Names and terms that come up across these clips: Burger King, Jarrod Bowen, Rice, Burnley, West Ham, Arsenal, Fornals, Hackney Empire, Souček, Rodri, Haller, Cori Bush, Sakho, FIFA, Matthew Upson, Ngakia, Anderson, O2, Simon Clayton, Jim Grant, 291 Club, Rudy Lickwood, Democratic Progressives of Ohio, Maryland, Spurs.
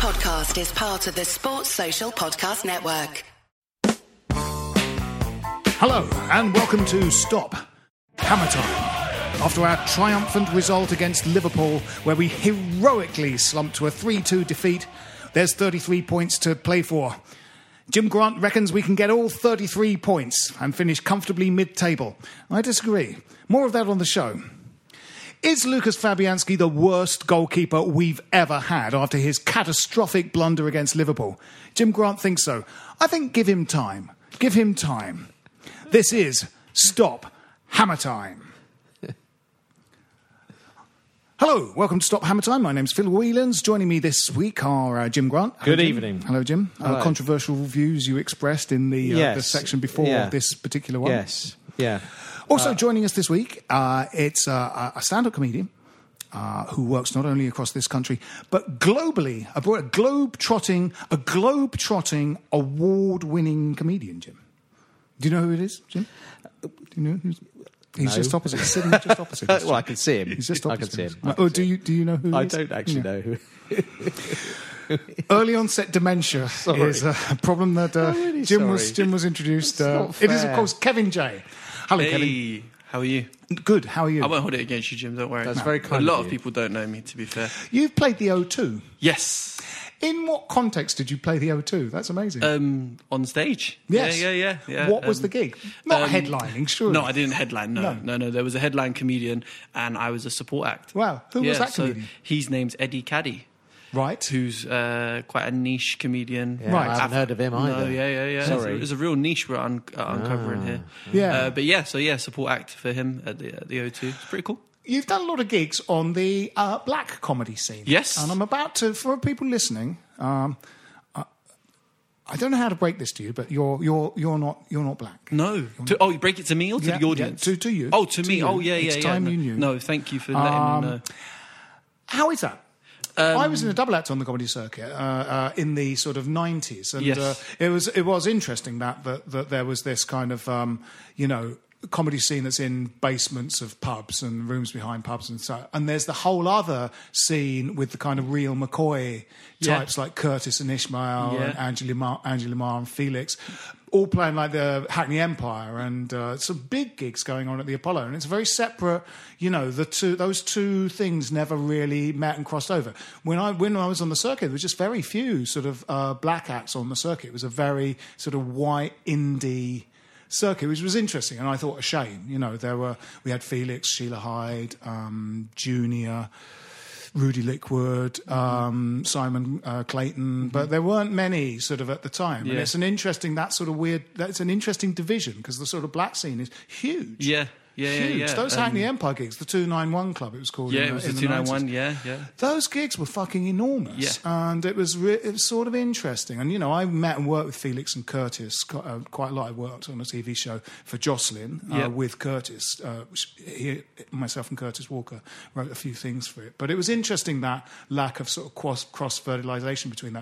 podcast is part of the Sports Social Podcast Network. Hello and welcome to Stop Hammer Time. After our triumphant result against Liverpool, where we heroically slumped to a 3-2 defeat, there's 33 points to play for. Jim Grant reckons we can get all 33 points and finish comfortably mid-table. I disagree. More of that on the show. Is Lukas Fabianski the worst goalkeeper we've ever had after his catastrophic blunder against Liverpool? Jim Grant thinks so. I think give him time. Give him time. This is Stop Hammer Time. Hello, welcome to Stop Hammer Time. My name's Phil Whelans. Joining me this week are Jim Grant. Hello, Good evening. Hello, Jim. Hello. Controversial views you expressed in the section before this particular one. Yes, yeah. Also joining us this week, it's a stand-up comedian who works not only across this country, but globally, a globe-trotting, award-winning comedian, Jim. Do you know who it is, Jim? Do you know who's... He's just opposite. He's sitting just opposite. Well, I can see him. He's just opposite. I can see him. Do you know who he is? I don't actually know who. Early onset dementia is a problem that Jim was introduced. It is, of course, Kevin J. Hello, Kevin. How are you? Good. How are you? I won't hold it against you, Jim. Don't worry. That's very kind. A lot of people don't know me, to be fair. You've played the O2. Yes. In what context did you play the O2? That's amazing. On stage. Yes. Yeah. What was the gig? Not headlining, surely. No, I didn't headline, no. There was a headline comedian and I was a support act. Wow. Who was that comedian? His name's Eddie Caddy. Right. Who's quite a niche comedian. Yeah, right. I haven't heard of him either. No, yeah. Sorry. It's a real niche we're uncovering here. Yeah. Support act for him at the O2. It's pretty cool. You've done a lot of gigs on the black comedy scene. Yes. And I'm about to, for people listening, I don't know how to break this to you, but you're not black. No. You break it to me or to the audience? Yeah, to you. Oh, to me. You. Oh, yeah, it's time you knew. No, thank you for letting me know. How is that? I was in a double act on the comedy circuit in the sort of 90s. And it was interesting that there was this kind of, comedy scene that's in basements of pubs and rooms behind pubs and so, and there's the whole other scene with the kind of real McCoy types like Curtis and Ishmael and Angela Mar and Felix, all playing like the Hackney Empire and some big gigs going on at the Apollo, and it's very separate. Those two things never really met and crossed over. When I was on the circuit, there was just very few sort of black acts on the circuit. It was a very sort of white indie circuit, which was interesting, and I thought a shame. We had Felix, Sheila Hyde, Junior, Rudy Lickwood, Simon Clayton, but there weren't many sort of at the time. Yeah. And it's that's an interesting division, because the sort of black scene is huge. Yeah. Those Hackney Empire gigs, the 291 Club, it was called. Yeah, it was the 291, yeah. Those gigs were fucking enormous. Yeah. And it was sort of interesting. And, I met and worked with Felix and Curtis quite a lot. I worked on a TV show for Jocelyn with Curtis. Myself and Curtis Walker wrote a few things for it. But it was interesting, that lack of sort of cross-fertilisation between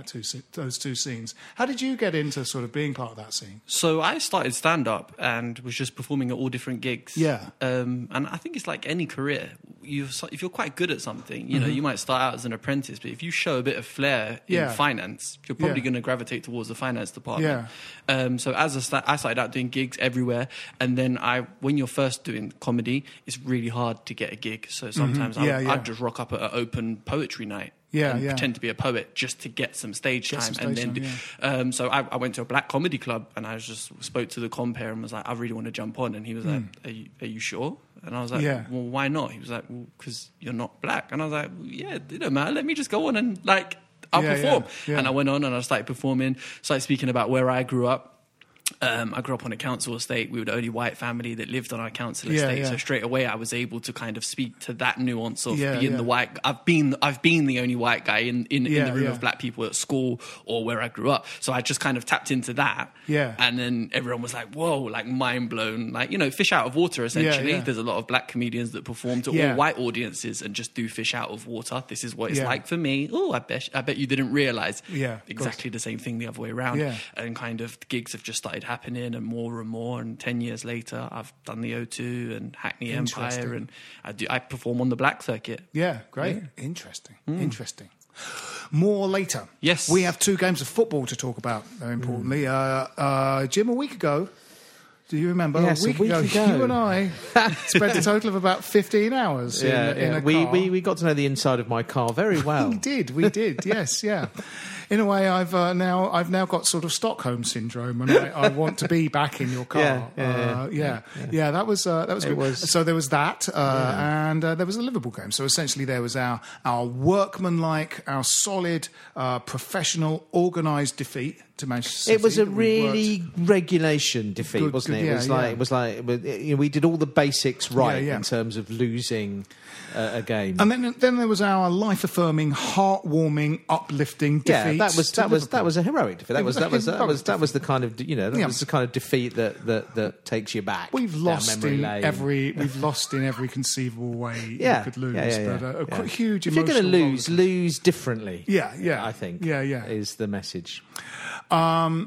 those two scenes. How did you get into sort of being part of that scene? So I started stand-up and was just performing at all different gigs. Yeah. And I think it's like any career. If you're quite good at something, you might start out as an apprentice, but if you show a bit of flair in finance, you're probably going to gravitate towards the finance department. Yeah. So I started out doing gigs everywhere, and then when you're first doing comedy, it's really hard to get a gig. So sometimes I'd just rock up at an open poetry night. And pretend to be a poet just to get some stage time. So I went to a black comedy club and I just spoke to the compere and was like, I really want to jump on. And he was like, are you sure? And I was like, well, why not? He was like, well, because you're not black. And I was like, it don't matter. Let me just go on and I'll perform. Yeah. And I went on and I started performing, started speaking about where I grew up. I grew up on a council estate. We were the only white family that lived on our council estate. So straight away, I was able to kind of speak to that nuance of being the white. I've been the only white guy in the room of black people at school or where I grew up. So I just kind of tapped into that. Yeah. And then everyone was like, "Whoa!" Like mind blown. Like fish out of water. Essentially, there's a lot of black comedians that perform to all white audiences and just do fish out of water. This is what it's like for me. Oh, I bet you didn't realize. Yeah. Exactly the same thing the other way around. Yeah. And kind of gigs have just started happening and more, and 10 years later I've done the O2 and Hackney Empire, and I perform on the black circuit. Interesting. More later. Yes. We have two games of football to talk about, importantly. Jim, a week ago, do you remember? Yes, a week ago, you and I spent a total of about 15 hours in a car. We got to know the inside of my car very well. We did, yes, yeah. In a way, I've now got sort of Stockholm syndrome, and I want to be back in your car. Yeah. That was good. So there was that, and there was a Liverpool game. So essentially, there was our workmanlike, our solid, professional, organised defeat to Manchester City. It was a really regulation defeat, wasn't it? Yeah, we did all the basics right in terms of losing a game. And then there was our life-affirming, heartwarming, uplifting defeat. Yeah, that was a heroic defeat. That was the kind of was the kind of defeat that takes you back. We've lost in lane. We've lost in every conceivable way you could lose. But a huge emotional. If you're going to lose differently. Yeah. I think is the message. By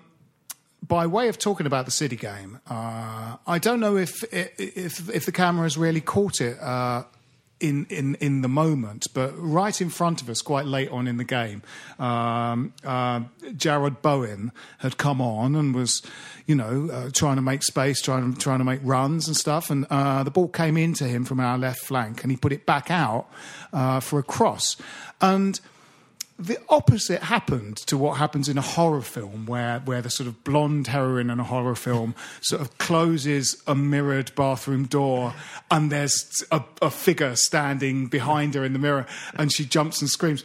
way of talking about the City game, I don't know if the cameras really caught it in the moment, but right in front of us, quite late on in the game, Jarrod Bowen had come on and was, trying to make space, trying to make runs and stuff, and the ball came into him from our left flank, and he put it back out for a cross, and. The opposite happened to what happens in a horror film where the sort of blonde heroine in a horror film sort of closes a mirrored bathroom door and there's a figure standing behind her in the mirror and she jumps and screams.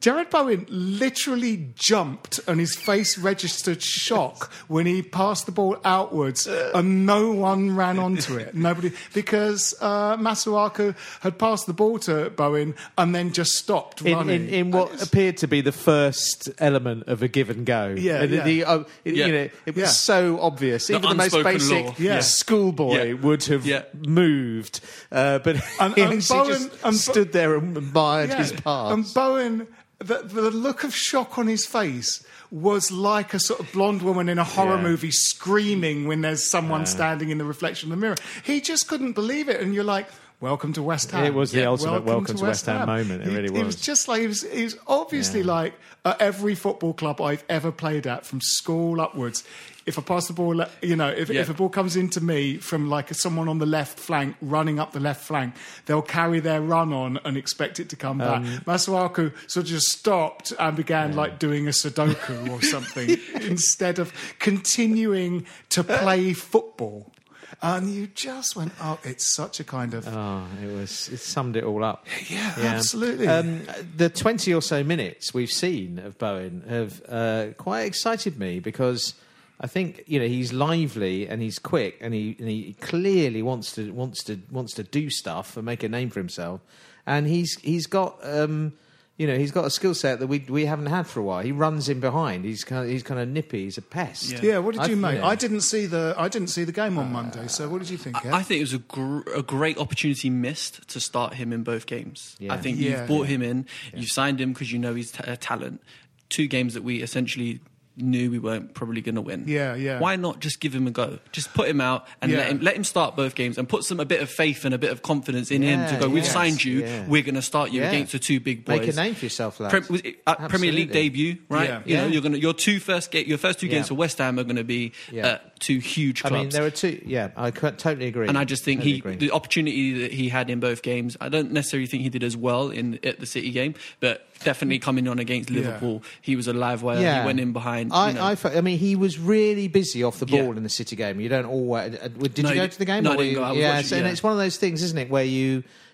Jarrod Bowen literally jumped and his face registered shock when he passed the ball outwards and no one ran onto it. Nobody, because Masuaku had passed the ball to Bowen and then just stopped running. In what appeared to be the first element of a give and go. It was so obvious. Even the most basic schoolboy would have moved. But Bowen stood there and admired his pass. And Bowen... The look of shock on his face was like a sort of blonde woman in a horror movie screaming when there's someone standing in the reflection of the mirror. He just couldn't believe it, and you're like, welcome to West Ham. It was the ultimate welcome to West Ham moment, it really was. It was just like, it was obviously like at every football club I've ever played at from school upwards. If I pass the ball, if a ball comes into me from like someone on the left flank, running up the left flank, they'll carry their run on and expect it to come back. Masuaku sort of just stopped and began like doing a Sudoku or something instead of continuing to play football. And you just went, it's such a kind of... It summed it all up. Yeah, absolutely. The 20 or so minutes we've seen of Bowen have quite excited me because... I think he's lively and he's quick and he clearly wants to do stuff and make a name for himself, and he's got a skill set that we haven't had for a while. He runs in behind. He's kind of nippy. He's a pest. Yeah. What did you make? I didn't see the game on Monday. So what did you think? I think it was a great opportunity missed to start him in both games. Yeah. I think you've brought him in. Yeah. You've signed him because you know he's a talent. Two games that we essentially. Knew we weren't probably going to win. Yeah. Why not just give him a go? Just put him out and let him start both games and put some a bit of faith and a bit of confidence in him to go. We've signed you. Yeah. We're going to start you against the two big boys. Make a name for yourself, lads. Premier League debut, right? Yeah. Your first two games for West Ham are going to be two huge clubs. I mean, there are two. Yeah, I totally agree. And I just think the opportunity that he had in both games. I don't necessarily think he did as well at the City game, but. Definitely coming on against Liverpool, he was a live wire. Yeah. He went in behind. I mean, he was really busy off the ball in the City game. You don't always. Did you go to the game? No, I didn't go. And it's one of those things, isn't it, where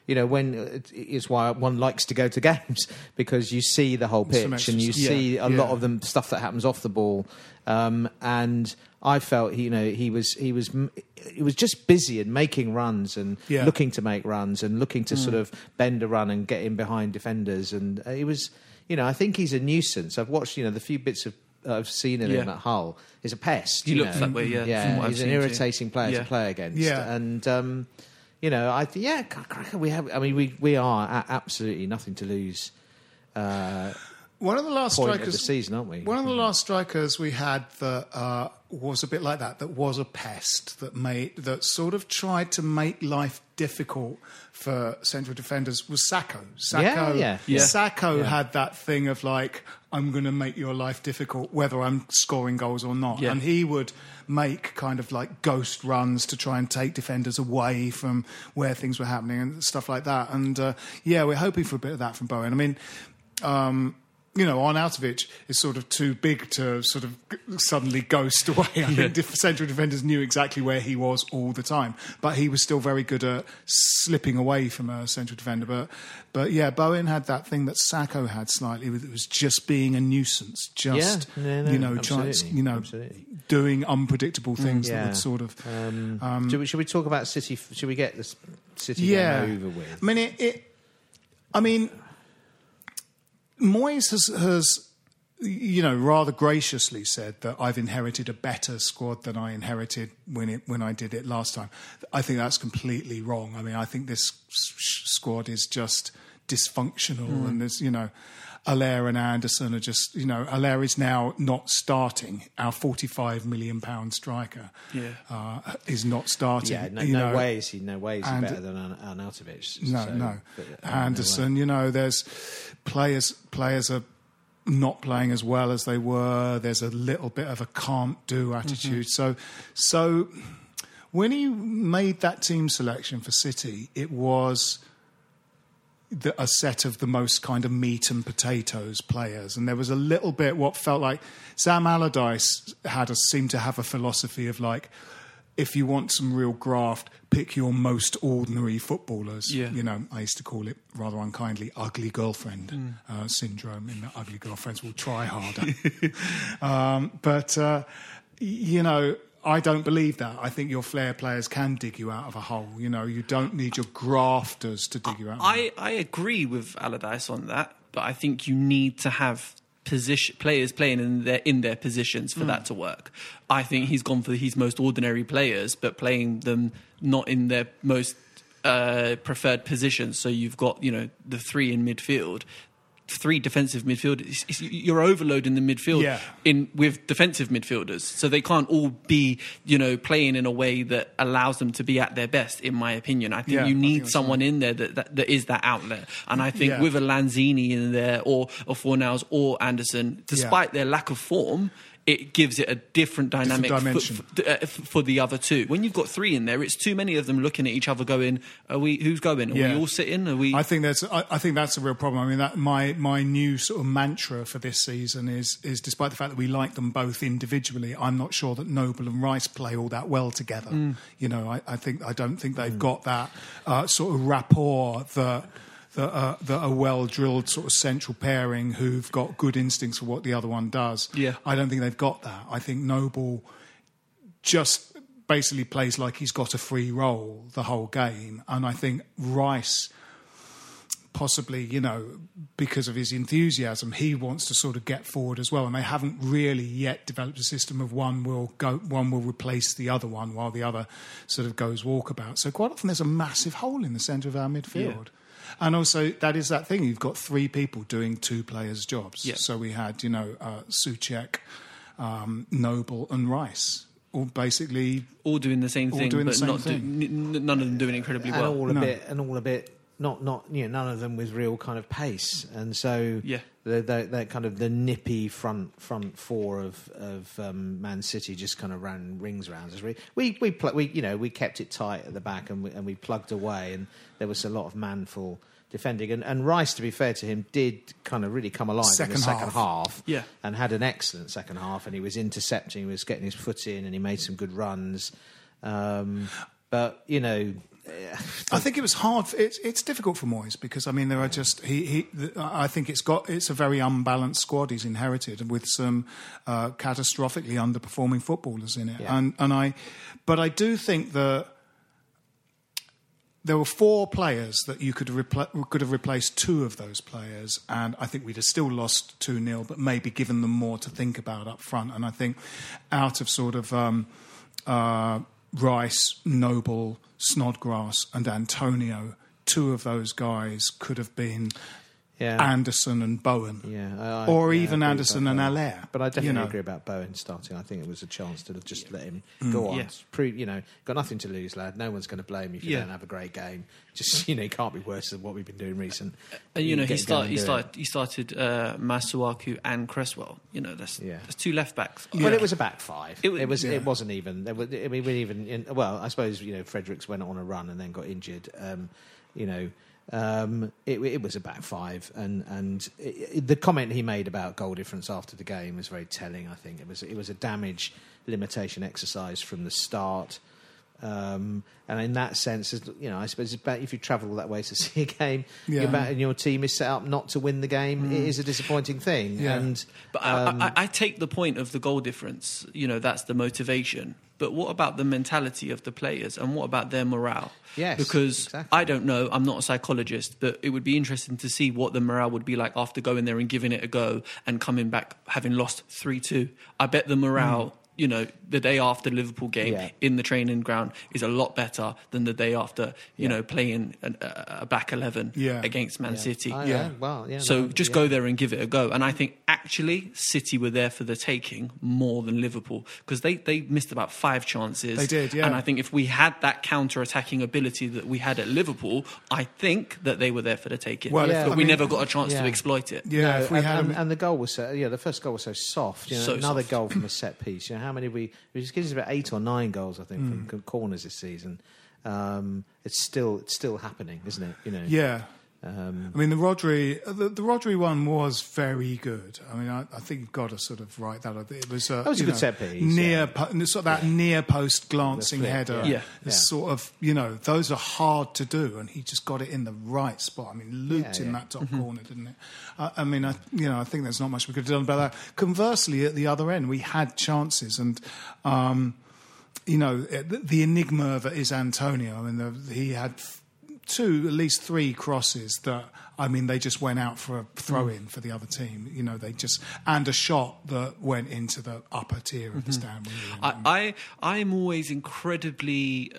it's why one likes to go to games because you see the whole pitch and you see a lot of the stuff that happens off the ball. And I felt, he was just busy and making runs and looking to make runs and looking to sort of bend a run and get in behind defenders. And he was, I think he's a nuisance. I've watched, the few bits of I've seen him at Hull. He's a pest. He looks that way, he's an irritating player to play against. Yeah. And... we are at absolutely nothing to lose. One of the last strikers of the season, aren't we? One of the last strikers we had that was a bit like that, that was a pest, that sort of tried to make life difficult for central defenders, was Sakho. Sakho had that thing of like, I'm going to make your life difficult whether I'm scoring goals or not. Yeah. And he would make kind of like ghost runs to try and take defenders away from where things were happening and stuff like that. And we're hoping for a bit of that from Bowen. I mean... Arnautovic is sort of too big to sort of suddenly ghost away. I think central defenders knew exactly where he was all the time, but he was still very good at slipping away from a central defender. But Bowen had that thing that Sakho had slightly. It was just being a nuisance, doing unpredictable things that would sort of. Should we talk about City? Should we get this City game over with? I mean, Moyes has rather graciously said that I've inherited a better squad than I inherited when I did it last time. I think that's completely wrong. I mean, I think this squad is just dysfunctional, and there's, Allaire and Anderson are just, Allaire is now not starting. Our £45 million striker is not starting. Yeah, no way is he better than Arnautovic. No. Anderson, there's players are not playing as well as they were. There's a little bit of a can't-do attitude. Mm-hmm. So when he made that team selection for City, it was... a set of the most kind of meat and potatoes players. And there was a little bit what felt like Sam Allardyce seemed to have a philosophy of like, if you want some real graft, pick your most ordinary footballers. Yeah. I used to call it rather unkindly ugly girlfriend syndrome, in that ugly girlfriends will try harder. I don't believe that. I think your flair players can dig you out of a hole. You don't need your grafters to dig you out. I agree with Allardyce on that, but I think you need to have players playing in their positions for that to work. I think he's gone for his most ordinary players, but playing them not in their most preferred positions. So you've got the three in midfield. Three defensive midfielders. You're overloading the midfield with defensive midfielders, so they can't all be playing in a way that allows them to be at their best. In my opinion, I think you need someone in there that is that outlet. And I think with a Lanzini in there or a Fornals or Anderson, despite their lack of form, it gives it a different dynamic for the other two. When you've got three in there, it's too many of them looking at each other, going, who's going? Are we all sitting? Are we? I think that's a real problem. I mean, that my new sort of mantra for this season is despite the fact that we like them both individually, I'm not sure that Noble and Rice play all that well together. I don't think they've got that sort of rapport that a well-drilled sort of central pairing who've got good instincts for what the other one does. Yeah. I don't think they've got that. I think Noble just basically plays like he's got a free role the whole game. And I think Rice... possibly, because of his enthusiasm, he wants to sort of get forward as well. And they haven't really yet developed a system of one will replace the other one while the other sort of goes walkabout. So quite often there's a massive hole in the centre of our midfield. Yeah. And also that is that thing. You've got three people doing two players' jobs. Yeah. So we had, Souček, Noble and Rice. All basically... all doing the same thing, none of them doing incredibly well. And all a bit... none of them with real kind of pace, and so they're kind of the nippy front four of Man City just kind of ran rings round us. We kept it tight at the back and we plugged away, and there was a lot of manful defending. And Rice, to be fair to him, did kind of really come alive in the second half and had an excellent second half, and he was intercepting, he was getting his foot in, and he made some good runs, but. I think it was hard. It's difficult for Moyes because there are just I think it's a very unbalanced squad he's inherited with some catastrophically underperforming footballers in it. But I do think that there were four players that you could have replaced two of those players, and I think we'd have still lost 2-0, but maybe given them more to think about up front. And I think out of sort of Rice, Noble, Snodgrass and Antonio, two of those guys could have been Anderson and Bowen. Or even Anderson and Allaire. But I definitely agree about Bowen starting. I think it was a chance to just let him go on. Prove, got nothing to lose, lad. No one's going to blame you if you don't have a great game. Just, it can't be worse than what we've been doing recent. And, he started Masuaku and Cresswell. That's two left-backs. Yeah. Well, it was a back five. It wasn't even... I suppose, Fredericks went on a run and then got injured. It was a back five, and the comment he made about goal difference after the game was very telling. I think it was a damage limitation exercise from the start, and in that sense, I suppose it's about if you travel that way to see a game, and your team is set up not to win the game, it is a disappointing thing. Yeah. But I take the point of the goal difference. That's the motivation. But what about the mentality of the players and what about their morale? Yes, because exactly. I don't know, I'm not a psychologist, but it would be interesting to see what the morale would be like after going there and giving it a go and coming back having lost 3-2. I bet the morale, the day after Liverpool game in the training ground is a lot better than the day after, playing a back 11 against Man City. Go there and give it a go. And I think actually City were there for the taking more than Liverpool because they missed about 5 chances. They did, yeah. And I think if we had that counter-attacking ability that we had at Liverpool, I think that they were there for the taking. Well, we never got a chance to exploit it. Yeah, no, and the goal was so... the first goal was so soft. Another goal from a set piece. How many we just gives us about 8 or 9 goals, I think, from corners this season. It's still happening, isn't it? Yeah. The Rodri, the Rodri one was very good. I think you've got to sort of write that up. It was a good set piece, near post glancing header. Yeah. Sort of, those are hard to do, and he just got it in the right spot. Looped in that top corner, didn't it? I think there's not much we could have done about that. Conversely, at the other end, we had chances, and. The enigma of it is Antonio. He had. 2, at least 3 crosses that, they just went out for a throw-in for the other team. And a shot that went into the upper tier of the stand. I'm always incredibly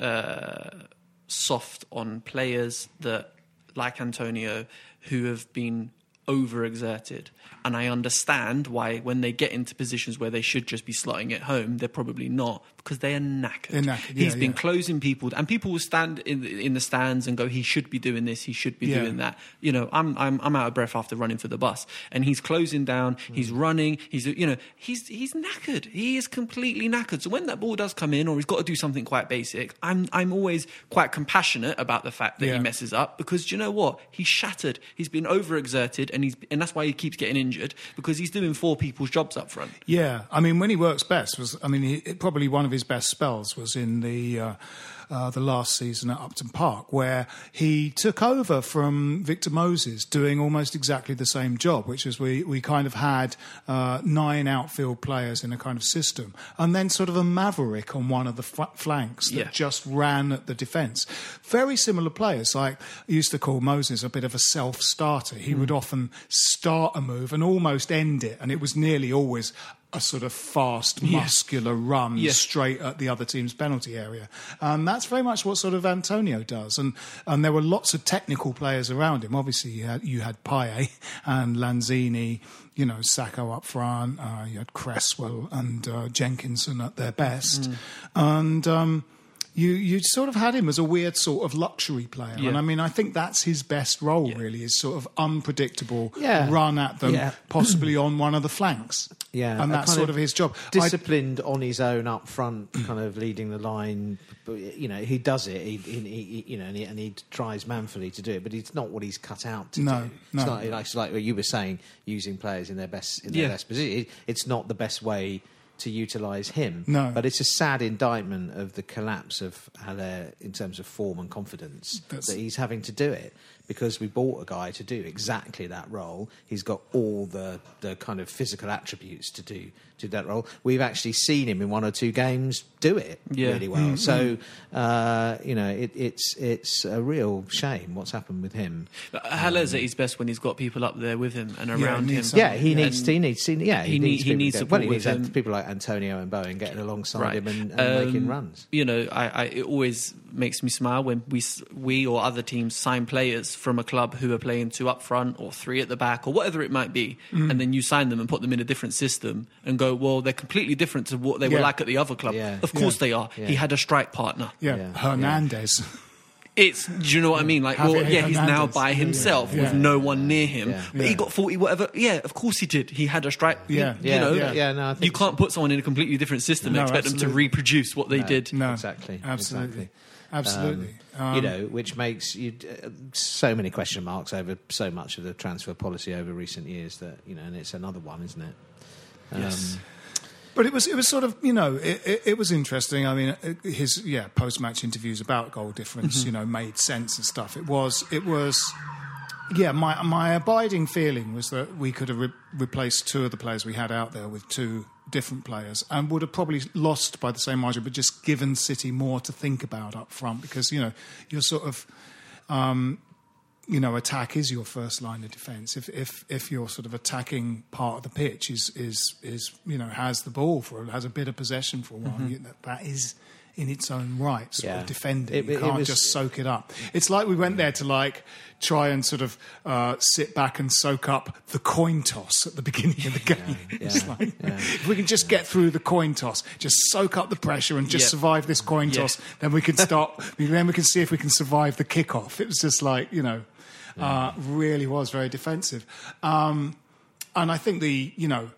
soft on players that, like Antonio, who have been overexerted. And I understand why when they get into positions where they should just be slotting it home, they're probably not, because they are knackered. He's been closing people, and people will stand in the stands and go, he should be doing this, he should be doing that. I'm out of breath after running for the bus, and he's closing down, he's running, he's knackered. He is completely knackered. So when that ball does come in, or he's got to do something quite basic, I'm always quite compassionate about the fact that he messes up, because do you know what? He's shattered. He's been overexerted, and that's why he keeps getting injured, because he's doing 4 people's jobs up front. Yeah, when he works best was, probably one of his best spells was in the last season at Upton Park, where he took over from Victor Moses doing almost exactly the same job, which is we kind of had 9 outfield players in a kind of system, and then sort of a maverick on one of the flanks that just ran at the defence. Very similar players. Like, I used to call Moses a bit of a self-starter. He would often start a move and almost end it, and it was nearly always a sort of fast, muscular run straight at the other team's penalty area. And that's very much what sort of Antonio does. And there were lots of technical players around him. Obviously, you had Paye and Lanzini, Sakho up front. You had Cresswell and Jenkinson at their best. And... You sort of had him as a weird sort of luxury player. Yeah. And I think that's his best role, really, is sort of unpredictable run at them, possibly on one of the flanks. Yeah. And that's sort of his job. Disciplined on his own up front, kind of leading the line. He does it, he tries manfully to do it, but it's not what he's cut out to do. No. It's like what you were saying, using players in their best position. It's not the best way to utilise him. No. But it's a sad indictment of the collapse of Haller in terms of form and confidence that he's having to do it, because we bought a guy to do exactly that role. He's got all the kind of physical attributes to do that role. We've actually seen him in 1 or 2 games do it really well. So, it's a real shame what's happened with him. But Haller's at his best when he's got people up there with him and around him. Yeah, he needs support. He needs people like Antonio and Bowen getting alongside him and making runs. You know, it always makes me smile when we or other teams sign players from a club who are playing two up front or three at the back or whatever it might be, and then you sign them and put them in a different system and go, well, they're completely different to what they were like at the other club. Yeah. Of course they are. Yeah. He had a strike partner. Yeah. Hernandez. It's, do you know what I mean? Like, he's now by himself with no one near him. Yeah. But he got 40, whatever. Yeah, of course he did. He had a strike. Yeah. You know, I think you can't put someone in a completely different system and expect them to reproduce what they did. No, exactly. Absolutely. You know, which makes you so many question marks over so much of the transfer policy over recent years that, you know, and it's another one, isn't it? Yes. But it was sort of, you know, it was interesting. I mean, his post-match interviews about goal difference, you know, made sense and stuff. It was my abiding feeling was that we could have replaced two of the players we had out there with two different players and would have probably lost by the same margin, but just given City more to think about up front because, you know, you're sort of... you know, attack is your first line of defence. If your sort of attacking part of the pitch is you know, has the ball has a bit of possession for a while, that is in its own right sort of defending. You can't just soak it up. It's like we went there to like try and sort of sit back and soak up the coin toss at the beginning of the game. If we can just get through the coin toss, just soak up the pressure and just survive this coin toss, then we can start. Then we can see if we can survive the kickoff. It was just like, you know. Really was very defensive, and I think that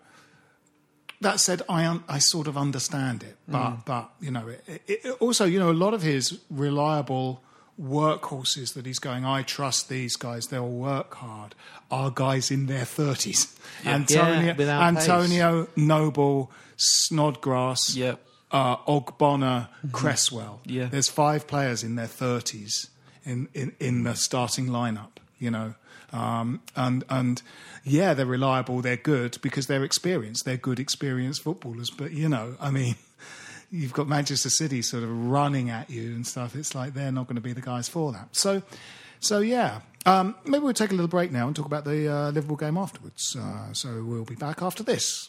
said, I sort of understand it, but you know, it also, you know, a lot of his reliable workhorses that he's going, I trust these guys, they'll work hard, are guys in their 30s, Antonio, Noble, Snodgrass, Ogbonna, Cresswell. Yeah. There's five players in their 30s in the starting lineup. You know, and they're reliable, they're good because they're experienced. They're good, experienced footballers. But, you know, I mean, you've got Manchester City sort of running at you and stuff. It's like they're not going to be the guys for that. So. Maybe we'll take a little break now and talk about the Liverpool game afterwards. So we'll be back after this.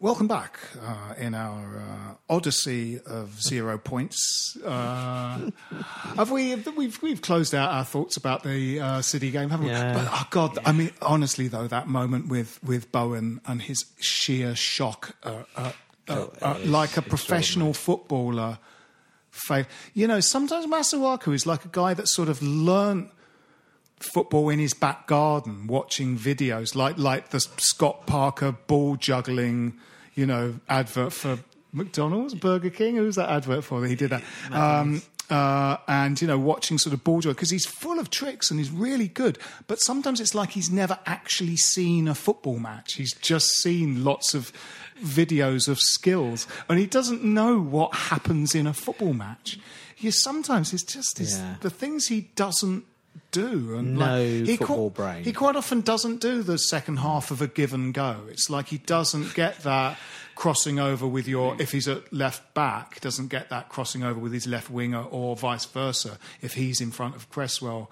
Welcome back in our odyssey of 0 points. We've closed out our thoughts about the City game, haven't we? But oh God, I mean, honestly though, that moment with Bowen and his sheer shock, like a professional footballer. You know, sometimes Masuaku is like a guy that sort of learnt football in his back garden, watching videos like the Scott Parker ball juggling, you know, advert for McDonald's, Burger King. Who's that advert for that he did that? And, you know, watching sort of ball juggling because he's full of tricks and he's really good. But sometimes it's like he's never actually seen a football match. He's just seen lots of videos of skills and he doesn't know what happens in a football match. Sometimes it's just the things he doesn't do, and no, like, brain. He quite often doesn't do the second half of a give and go. It's like he doesn't get that crossing over with if he's at left back, doesn't get that crossing over with his left winger or vice versa if he's in front of Cresswell.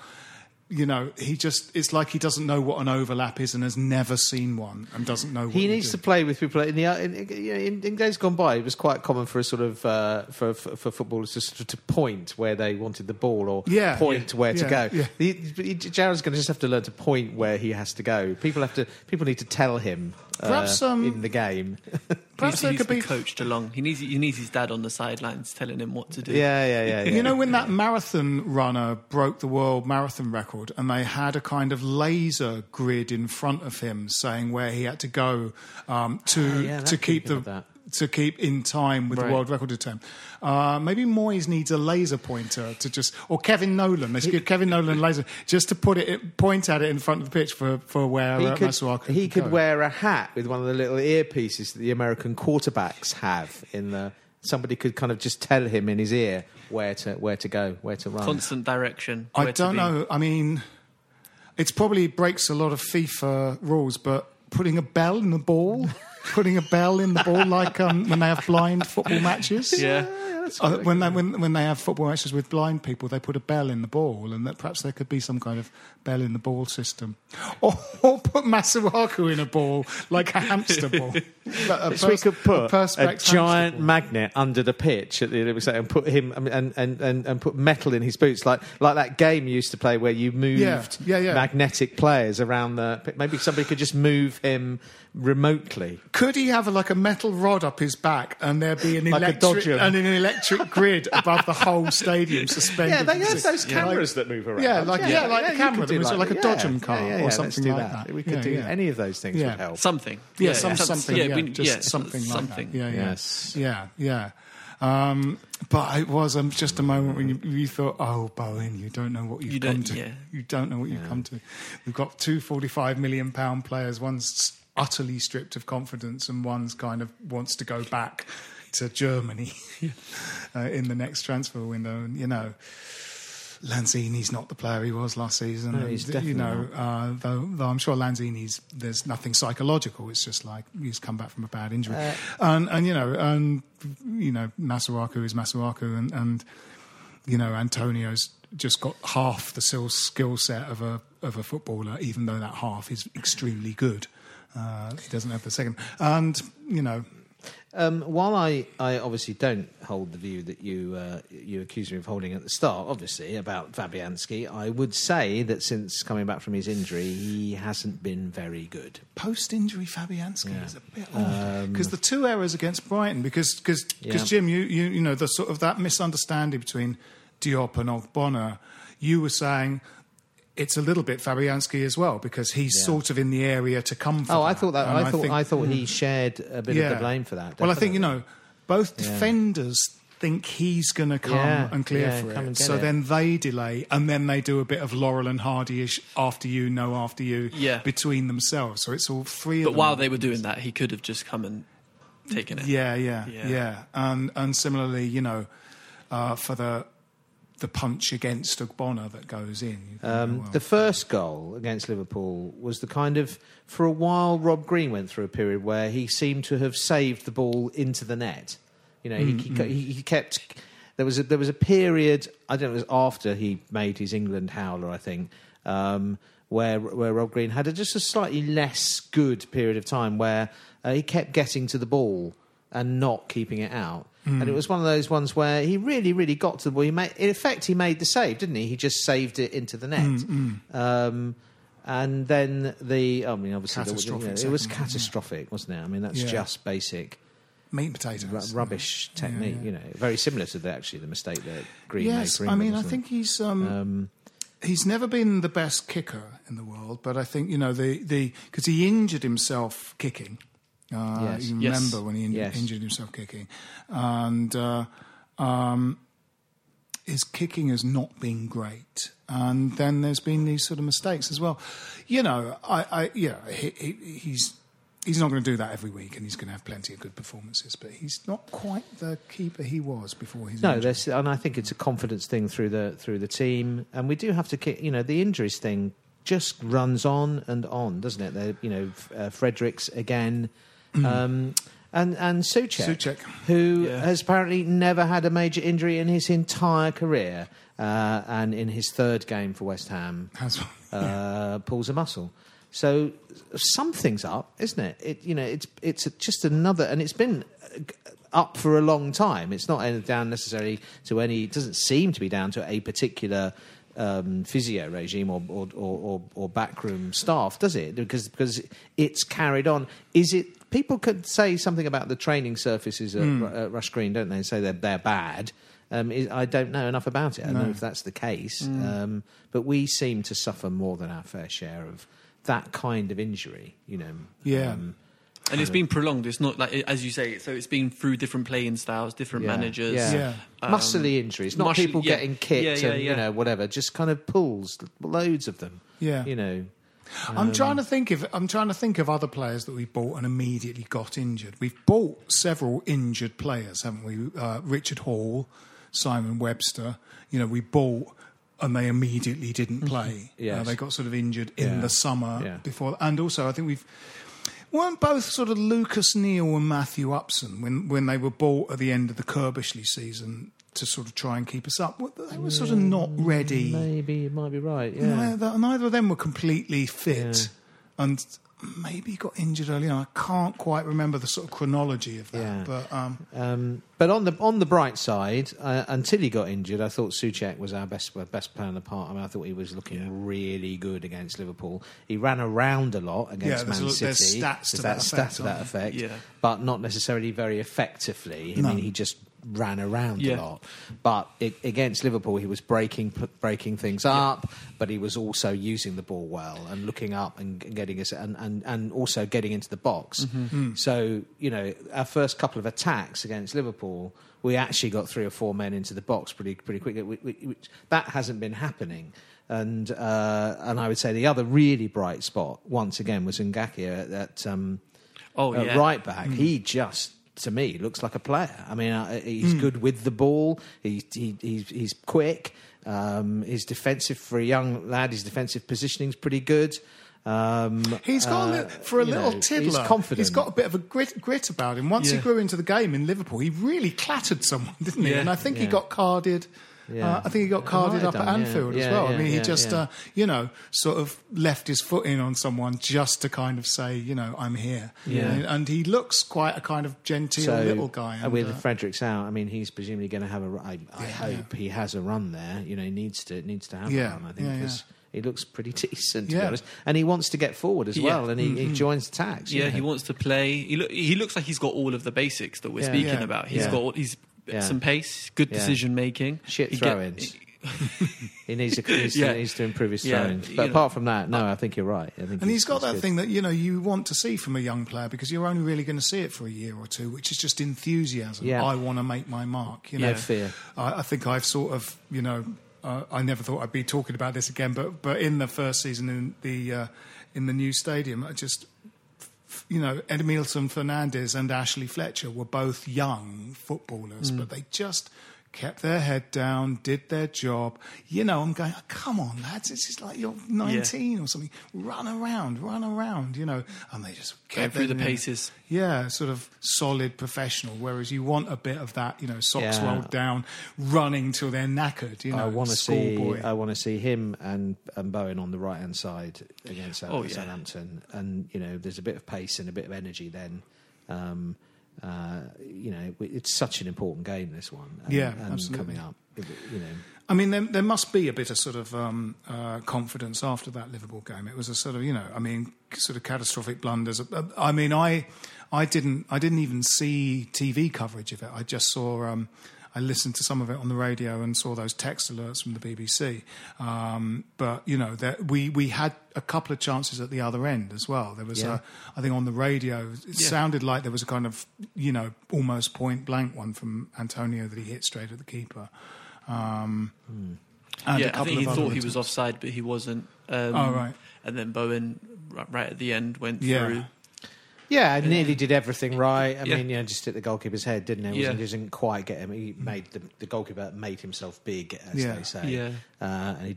you know, he just, it's like he doesn't know what an overlap is and has never seen one and doesn't know what he needs to play with people. In days gone by, it was quite common for a sort of for footballers to point where they wanted the ball or point where to go. Yeah. Jarrod's going to just have to learn to point where he has to go. People need to tell him perhaps, in the game. Perhaps he needs to be coached along. He needs his dad on the sidelines telling him what to do. Yeah. You know, when that marathon runner broke the world marathon record and they had a kind of laser grid in front of him saying where he had to go to keep in time with the world record attempt. Maybe Moyes needs a laser pointer to just, or Kevin Nolan. They should give Kevin Nolan a laser just to point at it in front of the pitch for where Masuaku. He could wear a hat with one of the little earpieces that the American quarterbacks have in the. Somebody could kind of just tell him in his ear where to go, where to run. Constant direction. I don't know. I mean, it's probably breaks a lot of FIFA rules, but putting a bell in the ball. Putting a bell in the ball, like when they have blind football matches. When they have football matches with blind people, they put a bell in the ball, and that perhaps there could be some kind of bell in the ball system, or put Masuaku in a ball like a hamster ball. We could put a giant magnet under the pitch at the end of the set and put him and put metal in his boots, like that game you used to play where you moved magnetic players around the. Maybe somebody could just move him remotely. Could he have a metal rod up his back and there be an electric grid above the whole stadium suspended? Yeah, they have those cameras that move around. Like a Dodgem car or something like that. We could do any of those things would help. Something like that. Yeah. But it was just a moment when you thought, oh, Bowen, you don't know what you've come to. Yeah. You don't know what you've come to. We've got two £45 million players, one's utterly stripped of confidence and one's kind of wants to go back to Germany in the next transfer window. And, you know, Lanzini's not the player he was last season. No, he's definitely though I'm sure Lanzini's, there's nothing psychological. It's just like he's come back from a bad injury. And Masuaku is Masuaku, and you know, Antonio's just got half the skill set of a footballer, even though that half is extremely good. He doesn't have the second. And, you know... while I obviously don't hold the view that you accused me of holding at the start, obviously, about Fabianski, I would say that since coming back from his injury, he hasn't been very good. Post-injury Fabianski is a bit odd. Because the two errors against Brighton, because Jim, you know, the sort of that misunderstanding between Diop and Ogbonna, you were saying... It's a little bit Fabianski as well, because he's sort of in the area to come for. I thought he shared a bit of the blame for that. Definitely. Well, I think, you know, both defenders think he's going to come and clear for it. So then they delay, and then they do a bit of Laurel and Hardy-ish after you between themselves. So it's all three of them. But while they were doing that, he could have just come and taken it. Yeah. And similarly, you know, for the punch against Ogbonna that goes in. The first goal against Liverpool was the kind of... For a while, Rob Green went through a period where he seemed to have saved the ball into the net. You know, he kept... There was a period, I don't know, it was after he made his England howler, I think, where Rob Green had just a slightly less good period of time where he kept getting to the ball and not keeping it out. And it was one of those ones where he really, really got to the ball. He made the save, didn't he? He just saved it into the net. And then obviously... it was catastrophic, wasn't it? I mean, that's just basic... meat and potatoes. Rubbish technique, you know. Very similar to, the mistake that Green made. Yes, I mean, I think he's... he's never been the best kicker in the world, but I think, you know, because he injured himself kicking... You remember when he injured himself kicking, and his kicking has not been great. And then there's been these sort of mistakes as well. You know, he's not going to do that every week, and he's going to have plenty of good performances. But he's not quite the keeper he was before his injury. And I think it's a confidence thing through the team, and we do have to kick. You know, the injuries thing just runs on and on, doesn't it? Fredericks again. And Souček, who has apparently never had a major injury in his entire career, and in his third game for West Ham, pulls a muscle. So something's up, isn't it? It's just another, and it's been up for a long time. It's not down necessarily to any. It doesn't seem to be down to a particular physio regime or backroom staff, does it? Because it's carried on. Is it? People could say something about the training surfaces at Rush Green, don't they? And say they're bad. I don't know enough about it. I don't know if that's the case. But we seem to suffer more than our fair share of that kind of injury, you know. Yeah. And it's been prolonged. It's not like, as you say, so it's been through different playing styles, different managers. Yeah. Muscly injuries, not people getting kicked and, you know, whatever. Just kind of pulls, loads of them. Yeah. You know. I'm trying to think of other players that we bought and immediately got injured. We've bought several injured players, haven't we? Richard Hall, Simon Webster. You know, we bought and they immediately didn't play. Yes. They got sort of injured in the summer before. And also, I think weren't both sort of Lucas Neal and Matthew Upson when they were bought at the end of the Kerbishley season to sort of try and keep us up. They were sort of not ready. Maybe you might be right, Neither of them were completely fit and maybe got injured early on. I can't quite remember the sort of chronology of that. Yeah. But on the bright side, until he got injured, I thought Souček was our best player in the part. I mean, I thought he was looking really good against Liverpool. He ran around a lot against Man City. There's stats to that effect. But not necessarily very effectively. I mean, he just ran around a lot, but against Liverpool he was breaking things up, but he was also using the ball well and looking up and getting us and also getting into the box. So, you know, our first couple of attacks against Liverpool, we actually got three or four men into the box pretty quickly. That hasn't been happening. And I would say the other really bright spot once again was Ngakia at right back. He just, to me, looks like a player. I mean, he's good with the ball. He's quick. His defensive, for a young lad, his defensive positioning's pretty good. He's got a little tiddler. He's confident. He's got a bit of a grit about him. Once he grew into the game in Liverpool, he really clattered someone, didn't he? And I think he got carded. Yeah. I think he got carded up at Anfield as well. I mean, he just, sort of left his foot in on someone just to kind of say, you know, I'm here. Yeah. And he looks quite a kind of genteel little guy. And with Fredericks out, I mean, he's presumably going to have a... I hope he has a run there. You know, he needs to have a run, I think, because... Yeah. He looks pretty decent, to be honest. And he wants to get forward as well, and he joins attacks. Yeah, he wants to play. He looks like he's got all of the basics that we're speaking about. He's got some pace, good decision-making. Shit throw-ins. He needs to improve his throw-ins. But apart from that, no, I think you're right. I think he's got that thing that, you know, you want to see from a young player, because you're only really going to see it for a year or two, which is just enthusiasm. Yeah. I want to make my mark. You know? No fear. I think I've sort of, you know... I never thought I'd be talking about this again, but in the first season in the new stadium, I just, you know, Edmilson Fernandez and Ashley Fletcher were both young footballers, but they just kept their head down, did their job. You know, I'm going, oh, come on, lads, it's just like you're 19 or something. Run around, you know. And they just kept through the paces. Yeah, sort of solid professional, whereas you want a bit of that, you know, socks rolled down, running till they're knackered, you know. I want to see him and Bowen on the right-hand side against Southampton. And, you know, there's a bit of pace and a bit of energy then. You know, it's such an important game, this one. And absolutely. Coming up, you know. I mean, there must be a bit of sort of confidence after that Liverpool game. It was a sort of, you know, I mean, sort of catastrophic blunders. I mean, I didn't even see TV coverage of it. I just saw. I listened to some of it on the radio and saw those text alerts from the BBC. But, you know, we had a couple of chances at the other end as well. There was, I think on the radio, it sounded like there was a kind of, you know, almost point-blank one from Antonio that he hit straight at the keeper. And I think he thought he was offside, but he wasn't. And then Bowen, right at the end, went through... Yeah, nearly did everything right. I mean, you know, just hit the goalkeeper's head, didn't he? He didn't quite get him. He made the goalkeeper made himself big, as they say. Yeah. And he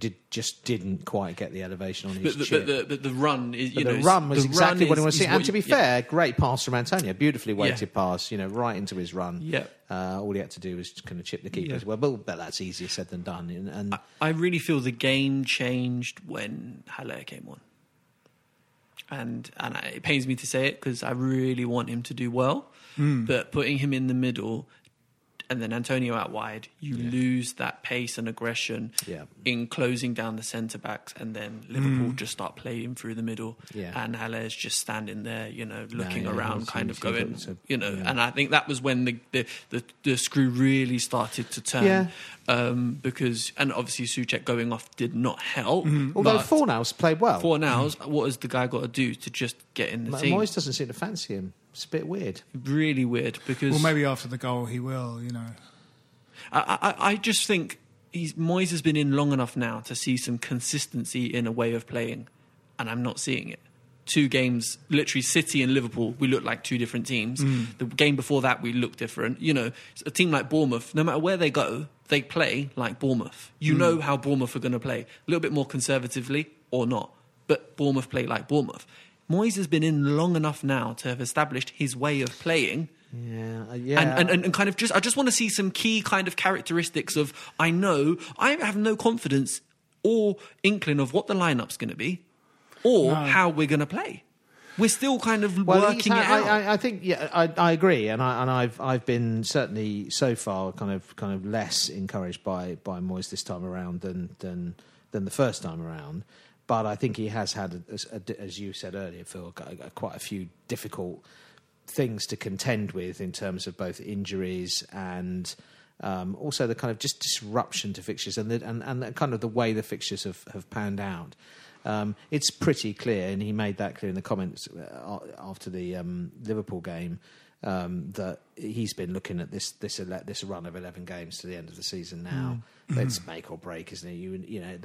didn't quite get the elevation on his chip. But the run, the run was exactly what he wanted to see. And to be fair, great pass from Antonio, beautifully weighted pass, you know, right into his run. Yeah. All he had to do was just kind of chip the keeper as well. But that's easier said than done. And I really feel the game changed when Haller came on. And it pains me to say it because I really want him to do well. Mm. But putting him in the middle and then Antonio out wide, you lose that pace and aggression in closing down the centre-backs, and then Liverpool just start playing through the middle and Haller's just standing there, you know, looking around, kind of going, you know. Yeah. And I think that was when the screw really started to turn. Yeah. Because, and obviously Souček going off did not help. Mm-hmm. Although Fornals played well. What has the guy got to do to just get in the team? Moyes doesn't seem to fancy him. It's a bit weird. Really weird, because... Well, maybe after the goal he will, you know. I just think Moyes has been in long enough now to see some consistency in a way of playing, and I'm not seeing it. 2 games, literally City and Liverpool, we looked like 2 different teams. Mm. The game before that, we looked different. You know, a team like Bournemouth, no matter where they go, they play like Bournemouth. You know how Bournemouth are going to play. A little bit more conservatively or not, but Bournemouth play like Bournemouth. Moyes has been in long enough now to have established his way of playing. Yeah. And kind of just, I just want to see some key kind of characteristics of, I know, I have no confidence or inkling of what the lineup's going to be or how we're going to play. We're still kind of working it out. I think, I agree, and I've been certainly so far kind of less encouraged by Moyes this time around than the first time around. But I think he has had, as you said earlier, Phil, quite a few difficult things to contend with in terms of both injuries and also the kind of just disruption to fixtures and kind of the way the fixtures have panned out. It's pretty clear, and he made that clear in the comments after the Liverpool game, that he's been looking at this run of 11 games to the end of the season now. Mm. It's make or break, isn't it? You know,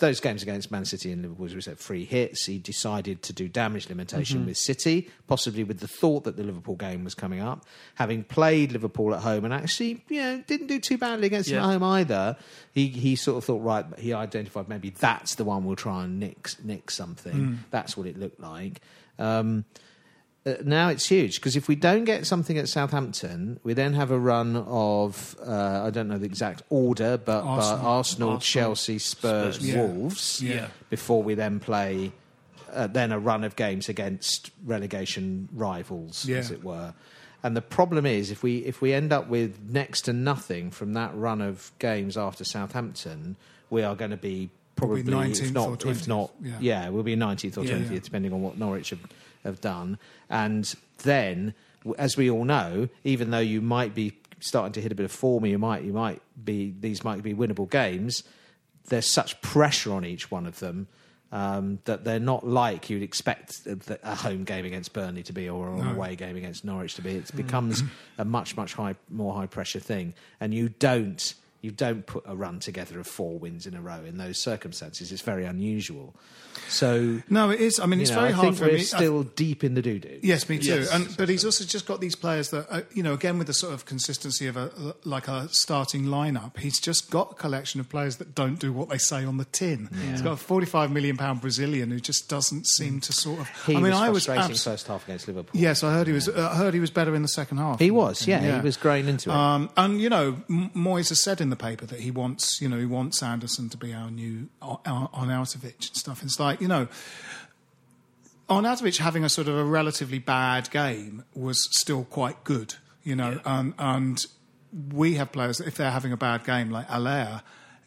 those games against Man City and Liverpool, as we said, free hits. He decided to do damage limitation with City, possibly with the thought that the Liverpool game was coming up. Having played Liverpool at home and actually, you know, didn't do too badly against them at home either. He sort of thought, right, he identified maybe that's the one we'll try and nick something. Mm. That's what it looked like. Now it's huge, because if we don't get something at Southampton, we then have a run of, I don't know the exact order, but Arsenal, Chelsea, Spurs, Wolves, before we then play then a run of games against relegation rivals, as it were. And the problem is, if we end up with next to nothing from that run of games after Southampton, we are going to be probably 19th or 20th. If not, we'll be 19th or 20th, depending on what Norwich have done. And then, as we all know, even though you might be starting to hit a bit of form, these might be winnable games, there's such pressure on each one of them that they're not like you'd expect a home game against Burnley to be, or an away game against Norwich to be. It becomes a much more high pressure thing, and you don't put a run together of 4 wins in a row in those circumstances. It's very unusual. So no, it is. I mean, it's very hard for me. Still deep in the doo-doo. Yes, me too. Yes. But he's also just got these players that, you know, again with the sort of consistency of a starting lineup. He's just got a collection of players that don't do what they say on the tin. Yeah. He's got a £45 million Brazilian who just doesn't seem to sort of. I was first half against Liverpool. Yes, I heard he was. I heard he was better in the second half. He was. Yeah, he was growing into it. And you know, Moyes has said in the paper that he wants Anderson to be our new Arnautovic and stuff. It's like, you know, Arnautovic having a sort of a relatively bad game was still quite good, you know, and we have players that if they're having a bad game like Allaire,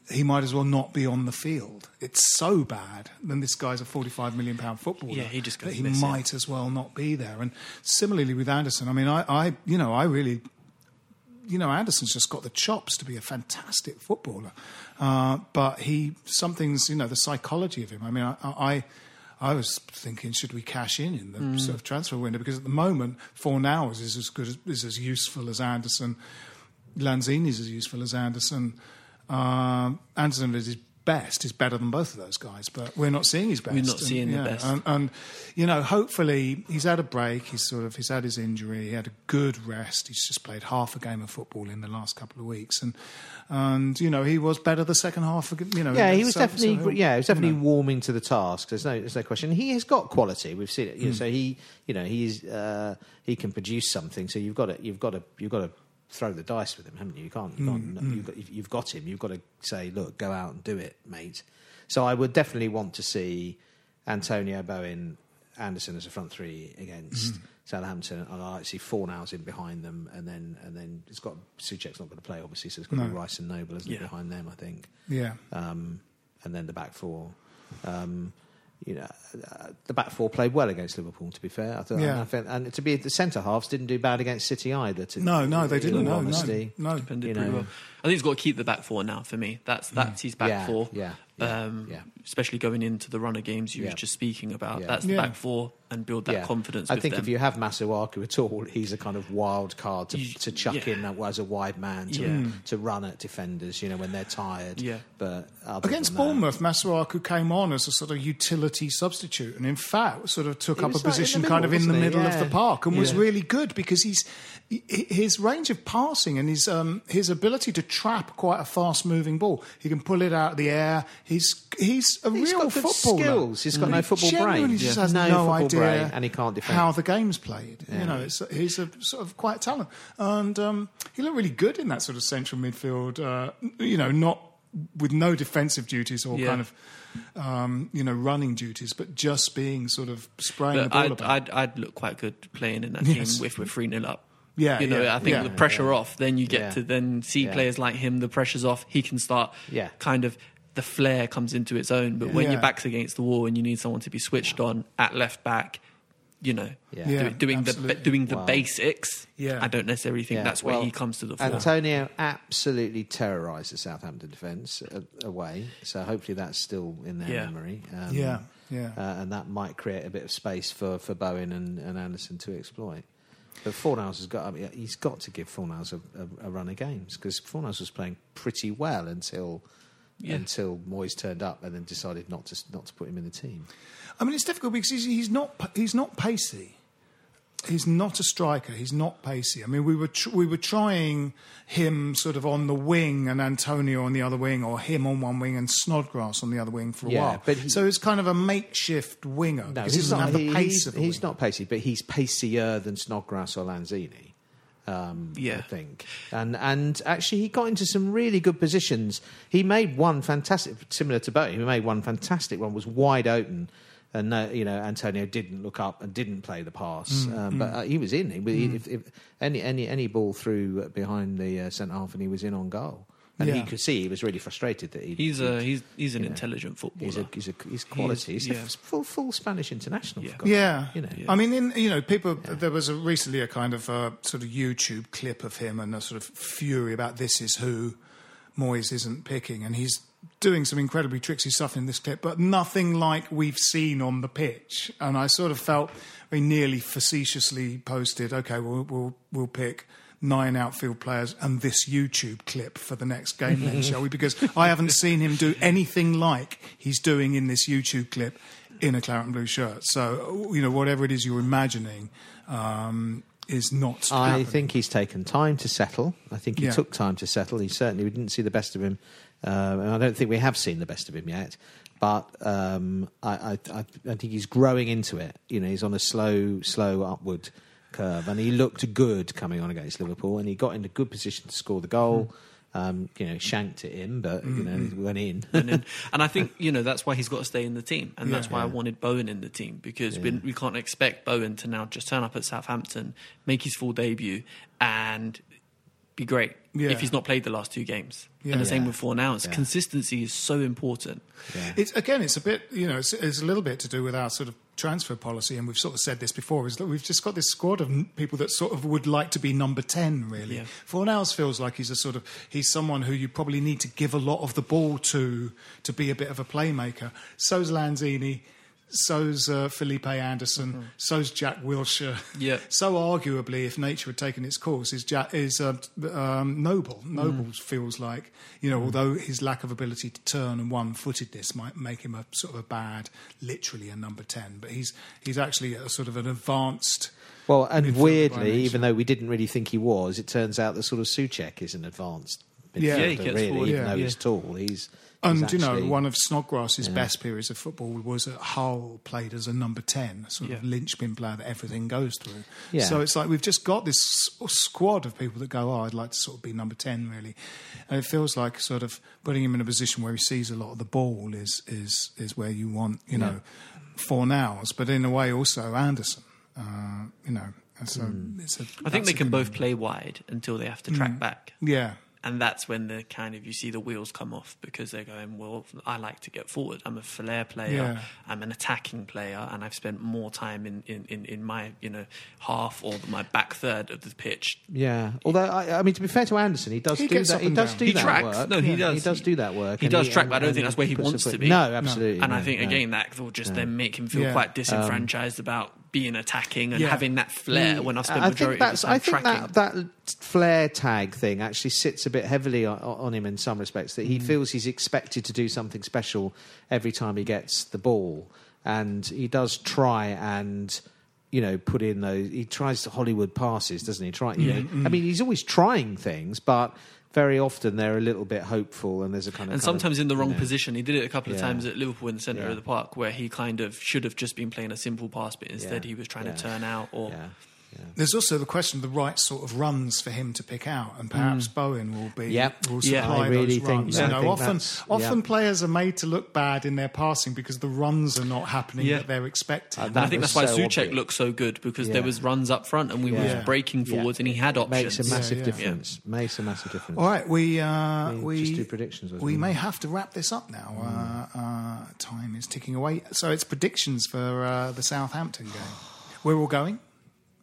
he might as well not be on the field. It's so bad. Then this guy's a £45 million footballer. Yeah, he just goes that he might as well not be there. And similarly with Anderson, I mean, Anderson's just got the chops to be a fantastic footballer, but something's, you know, the psychology of him. I mean, I was thinking, should we cash in the sort of transfer window? Because at the moment, Fornals is as good, is as useful as Anderson. Lanzini is as useful as Anderson. Anderson is best is better than both of those guys, but we're not seeing his best. We're not seeing the best. And, you know, hopefully he's had a break. He's had his injury. He had a good rest. He's just played half a game of football in the last couple of weeks. And you know, he was better the second half. He was definitely warming to the task. There's no question. He has got quality. We've seen it. So he can produce something. So you've got to throw the dice with him, haven't you? You can't. You've got him. You've got to say, look, go out and do it, mate. So I would definitely want to see Antonio, Bowen, Anderson as a front three against Southampton, and I like to see Fornals in behind them, and then it's got Souček's not going to play, obviously, so it's got to be Rice and Noble, isn't it, behind them? I think. Yeah. And then the back four. The back four played well against Liverpool, to be fair. I thought, and to be the centre halves didn't do bad against City either. They didn't. No, defended pretty well. I think he's got to keep the back four now for me. That's his back four. Especially going into the runner games you were just speaking about. Yeah. That's the back four, and build that confidence. I think if you have Masuaku at all, he's a kind of wild card to chuck in as a wide man to run at defenders, you know, when they're tired. Yeah. But against Bournemouth, Masuaku came on as a sort of utility substitute, and in fact sort of took up a position kind of in the middle of the park, and was really good because his range of passing and his ability to trap quite a fast moving ball. He can pull it out of the air. He's real footballer. Skills. He's got no football brain. He just has no idea brain, and he can't defend how the game's played. Yeah. You know, he's a sort of quiet talent, and he looked really good in that sort of central midfield. You know, not with no defensive duties or kind of running duties, but just being sort of spraying the ball. I'd look quite good playing in that team if we're 3-0 up. Yeah, you know, I think the pressure off. Then you get to then see players like him. The pressure's off. He can start kind of. The flair comes into its own, but when your back's against the wall and you need someone to be switched on at left back, you know, doing the basics, I don't necessarily think that's where he comes to the fore. Antonio absolutely terrorised the Southampton defence away, so hopefully that's still in their memory. And that might create a bit of space for Bowen and Anderson to exploit. But Fornals he's got to give Fornals a run of games, because Fornals was playing pretty well until Moyes turned up and then decided not to put him in the team. I mean, it's difficult because he's not pacey. He's not a striker. He's not pacey. I mean, we were trying him sort of on the wing and Antonio on the other wing, or him on one wing and Snodgrass on the other wing for a while. But so it's kind of a makeshift winger. No, because he's not pacey, but he's pacier than Snodgrass or Lanzini. I think, and actually he got into some really good positions. He made one fantastic, similar to Bowen. He made one fantastic one, was wide open, and Antonio didn't look up and didn't play the pass, but he was in. If any ball through behind the centre half, and he was in on goal. And he could see he was really frustrated that he's an intelligent footballer. He's quality. He's a full Spanish international. Yeah. You know. I mean, there was recently a kind of sort of YouTube clip of him and a sort of fury about this is who Moyes isn't picking, and he's doing some incredibly tricksy stuff in this clip, but nothing like we've seen on the pitch. And I sort of felt very nearly facetiously posted, okay, we'll pick 9 outfield players and this YouTube clip for the next game then, shall we? Because I haven't seen him do anything like he's doing in this YouTube clip in a claret and blue shirt. So, you know, whatever it is you're imagining is not happening. I think he's taken time to settle. I think he took time to settle. We didn't see the best of him. And I don't think we have seen the best of him yet. But I think he's growing into it. You know, he's on a slow upward curve, and he looked good coming on against Liverpool, and he got into good position to score the goal. Shanked it in, but it went in. And I think that's why he's got to stay in the team, and that's why I wanted Bowen in the team, because we can't expect Bowen to now just turn up at Southampton, make his full debut, and be great if he's not played the last 2 games. And the same with Fornals. Yeah. Consistency is so important. Yeah. It's a bit, it's a little bit to do with our sort of transfer policy, and we've sort of said this before, is that we've just got this squad of people that sort of would like to be number 10, really. Yeah. Fornals feels like he's someone who you probably need to give a lot of the ball to be a bit of a playmaker. So's Lanzini, So's Felipe Anderson. Mm-hmm. So's Jack Wilshere. Yeah. So arguably, if nature had taken its course, Noble. Noble feels like, although his lack of ability to turn and one-footedness might make him a sort of literally a number 10, but he's actually a sort of an advanced. Well, and weirdly, even though we didn't really think he was, it turns out that sort of Souček is an advanced midfielder, he gets really, forward, even though he's tall. He's one of Snodgrass's best periods of football was at Hull, played as a number 10, sort of linchpin player that everything goes through. Yeah. So it's like we've just got this squad of people that go, I'd like to sort of be number 10, really. And it feels like sort of putting him in a position where he sees a lot of the ball is where you want, Fornals, but in a way also Anderson. I think they can both play wide until they have to track back. Yeah. And that's when the you see the wheels come off, because they're going, well, I like to get forward. I'm a flair player. Yeah. I'm an attacking player, and I've spent more time in my half or my back third of the pitch. Yeah. Although to be fair to Anderson, he does do that work. No, he does. He does do that work. He does track, but I don't think that's where he wants to be. No, absolutely. And I think again that will just then make him feel quite disenfranchised about being attacking and having that flair when I spend majority of the time tracking. I think that flair tag thing actually sits a bit heavily on him in some respects, that he feels he's expected to do something special every time he gets the ball. And he does try and, put in those... He tries the Hollywood passes, doesn't he? He's always trying things, but... very often they're a little bit hopeful, and there's a kind of... And sometimes in the wrong position. He did it a couple of times at Liverpool in the centre of the park, where he should have just been playing a simple pass, but instead he was trying to turn out or... Yeah. Yeah. There's also the question of the right sort of runs for him to pick out, and perhaps Bowen will supply those runs. Often players are made to look bad in their passing because the runs are not happening that they're expecting. I think that's why Souček looked so good, because there was runs up front and we were breaking forwards and he had options. Makes a massive difference. Yeah. Makes a massive difference. All right, we just do predictions. We may have to wrap this up now. Time is ticking away, so it's predictions for the Southampton game. We're all going.